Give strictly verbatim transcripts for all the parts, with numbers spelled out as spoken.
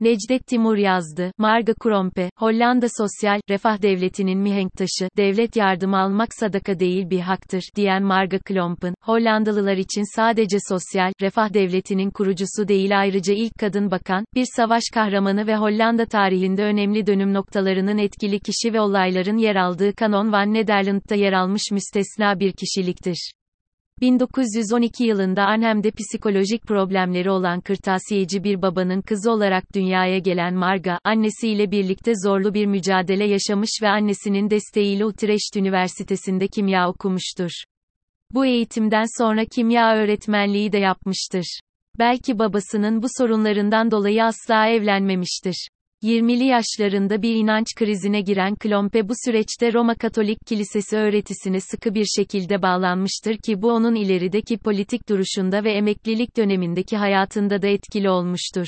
Necdet Timur yazdı. Marga Klompé, Hollanda Sosyal Refah Devleti'nin mihenktaşı, devlet yardımı almak sadaka değil bir haktır, diyen Marga Klompé'nin, Hollandalılar için sadece sosyal refah devletinin kurucusu değil ayrıca ilk kadın bakan, bir savaş kahramanı ve Hollanda tarihinde önemli dönüm noktalarının etkili kişi ve olayların yer aldığı Kanon van Nederland'da yer almış müstesna bir kişiliktir. bin dokuz yüz on iki yılında Arnhem'de psikolojik problemleri olan kırtasiyeci bir babanın kızı olarak dünyaya gelen Marga, annesiyle birlikte zorlu bir mücadele yaşamış ve annesinin desteğiyle Utrecht Üniversitesi'nde kimya okumuştur. Bu eğitimden sonra kimya öğretmenliği de yapmıştır. Belki babasının bu sorunlarından dolayı asla evlenmemiştir. yirmili yaşlarında bir inanç krizine giren Klompé bu süreçte Roma Katolik Kilisesi öğretisine sıkı bir şekilde bağlanmıştır ki bu onun ilerideki politik duruşunda ve emeklilik dönemindeki hayatında da etkili olmuştur.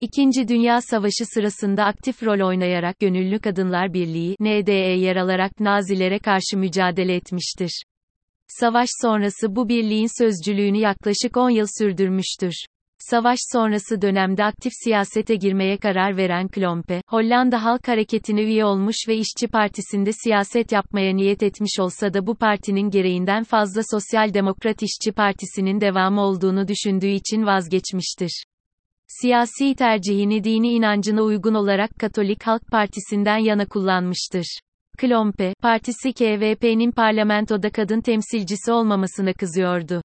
İkinci Dünya Savaşı sırasında aktif rol oynayarak Gönüllü Kadınlar Birliği (N D B'ye) yer alarak Nazilere karşı mücadele etmiştir. Savaş sonrası bu birliğin sözcülüğünü yaklaşık on yıl sürdürmüştür. Savaş sonrası dönemde aktif siyasete girmeye karar veren Klompé, Hollanda Halk hareketine üye olmuş ve İşçi Partisi'nde siyaset yapmaya niyet etmiş olsa da bu partinin gereğinden fazla Sosyal Demokrat işçi Partisi'nin devamı olduğunu düşündüğü için vazgeçmiştir. Siyasi tercihini dini inancına uygun olarak Katolik Halk Partisi'nden yana kullanmıştır. Klompé, partisi K V P'nin parlamentoda kadın temsilcisi olmamasına kızıyordu.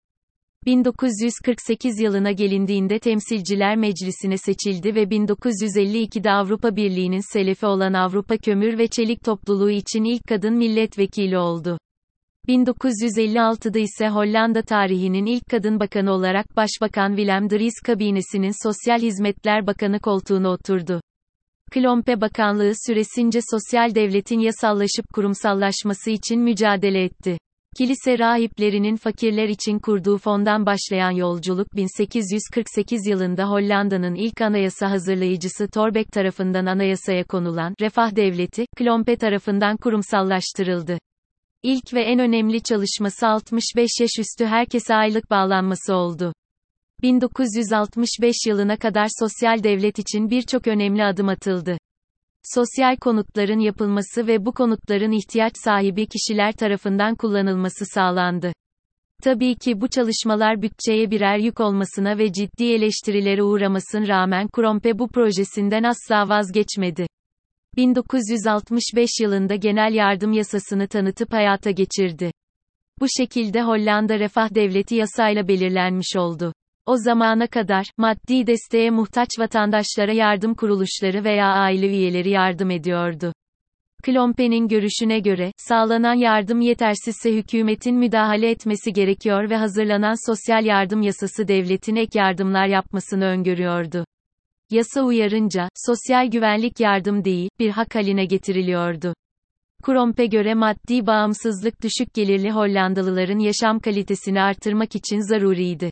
bin dokuz yüz kırk sekiz yılına gelindiğinde Temsilciler Meclisi'ne seçildi ve bin dokuz yüz elli ikide Avrupa Birliği'nin selefi olan Avrupa Kömür ve Çelik Topluluğu için ilk kadın milletvekili oldu. bin dokuz yüz elli altıda ise Hollanda tarihinin ilk kadın bakanı olarak Başbakan Willem Drees kabinesinin Sosyal Hizmetler Bakanı koltuğuna oturdu. Klompé bakanlığı süresince sosyal devletin yasallaşıp kurumsallaşması için mücadele etti. Kilise rahiplerinin fakirler için kurduğu fondan başlayan yolculuk bin sekiz yüz kırk sekiz yılında Hollanda'nın ilk anayasa hazırlayıcısı Thorbecke tarafından anayasaya konulan Refah Devleti, Klompé tarafından kurumsallaştırıldı. İlk ve en önemli çalışması altmış beş yaş üstü herkese aylık bağlanması oldu. bin dokuz yüz altmış beş yılına kadar sosyal devlet için birçok önemli adım atıldı. Sosyal konutların yapılması ve bu konutların ihtiyaç sahibi kişiler tarafından kullanılması sağlandı. Tabii ki bu çalışmalar bütçeye birer yük olmasına ve ciddi eleştirilere uğramasına rağmen Klompé bu projesinden asla vazgeçmedi. bin dokuz yüz altmış beş yılında genel yardım yasasını tanıtıp hayata geçirdi. Bu şekilde Hollanda Refah Devleti yasayla belirlenmiş oldu. O zamana kadar, maddi desteğe muhtaç vatandaşlara yardım kuruluşları veya aile üyeleri yardım ediyordu. Klompé'nin görüşüne göre, sağlanan yardım yetersizse hükümetin müdahale etmesi gerekiyor ve hazırlanan sosyal yardım yasası devletin ek yardımlar yapmasını öngörüyordu. Yasa uyarınca, sosyal güvenlik yardım değil, bir hak haline getiriliyordu. Klompé göre maddi bağımsızlık düşük gelirli Hollandalıların yaşam kalitesini artırmak için zaruriydi.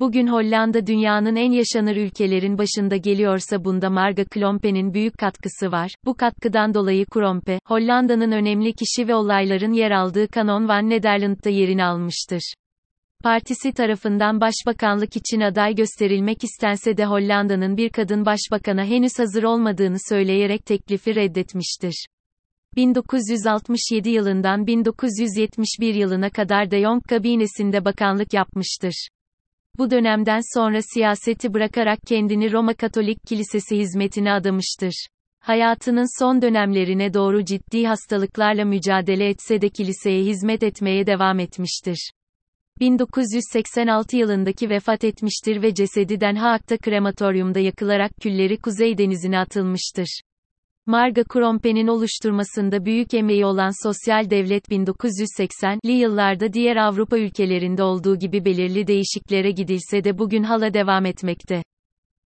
Bugün Hollanda dünyanın en yaşanır ülkelerin başında geliyorsa bunda Marga Klompé'nin büyük katkısı var. Bu katkıdan dolayı Klompé, Hollanda'nın önemli kişi ve olayların yer aldığı Kanon van Nederland'da yerini almıştır. Partisi tarafından başbakanlık için aday gösterilmek istense de Hollanda'nın bir kadın başbakana henüz hazır olmadığını söyleyerek teklifi reddetmiştir. bin dokuz yüz altmış yedi yılından bin dokuz yüz yetmiş bir yılına kadar de Jong kabinesinde bakanlık yapmıştır. Bu dönemden sonra siyaseti bırakarak kendini Roma Katolik Kilisesi hizmetine adamıştır. Hayatının son dönemlerine doğru ciddi hastalıklarla mücadele etse de kiliseye hizmet etmeye devam etmiştir. bin dokuz yüz seksen altı yılındaki vefat etmiştir ve cesedi Den Haag'da krematoryumda yakılarak külleri Kuzey Denizi'ne atılmıştır. Marga Klompé'nin oluşturmasında büyük emeği olan sosyal devlet bin dokuz yüz seksenli yıllarda diğer Avrupa ülkelerinde olduğu gibi belirli değişikliklere gidilse de bugün hala devam etmekte.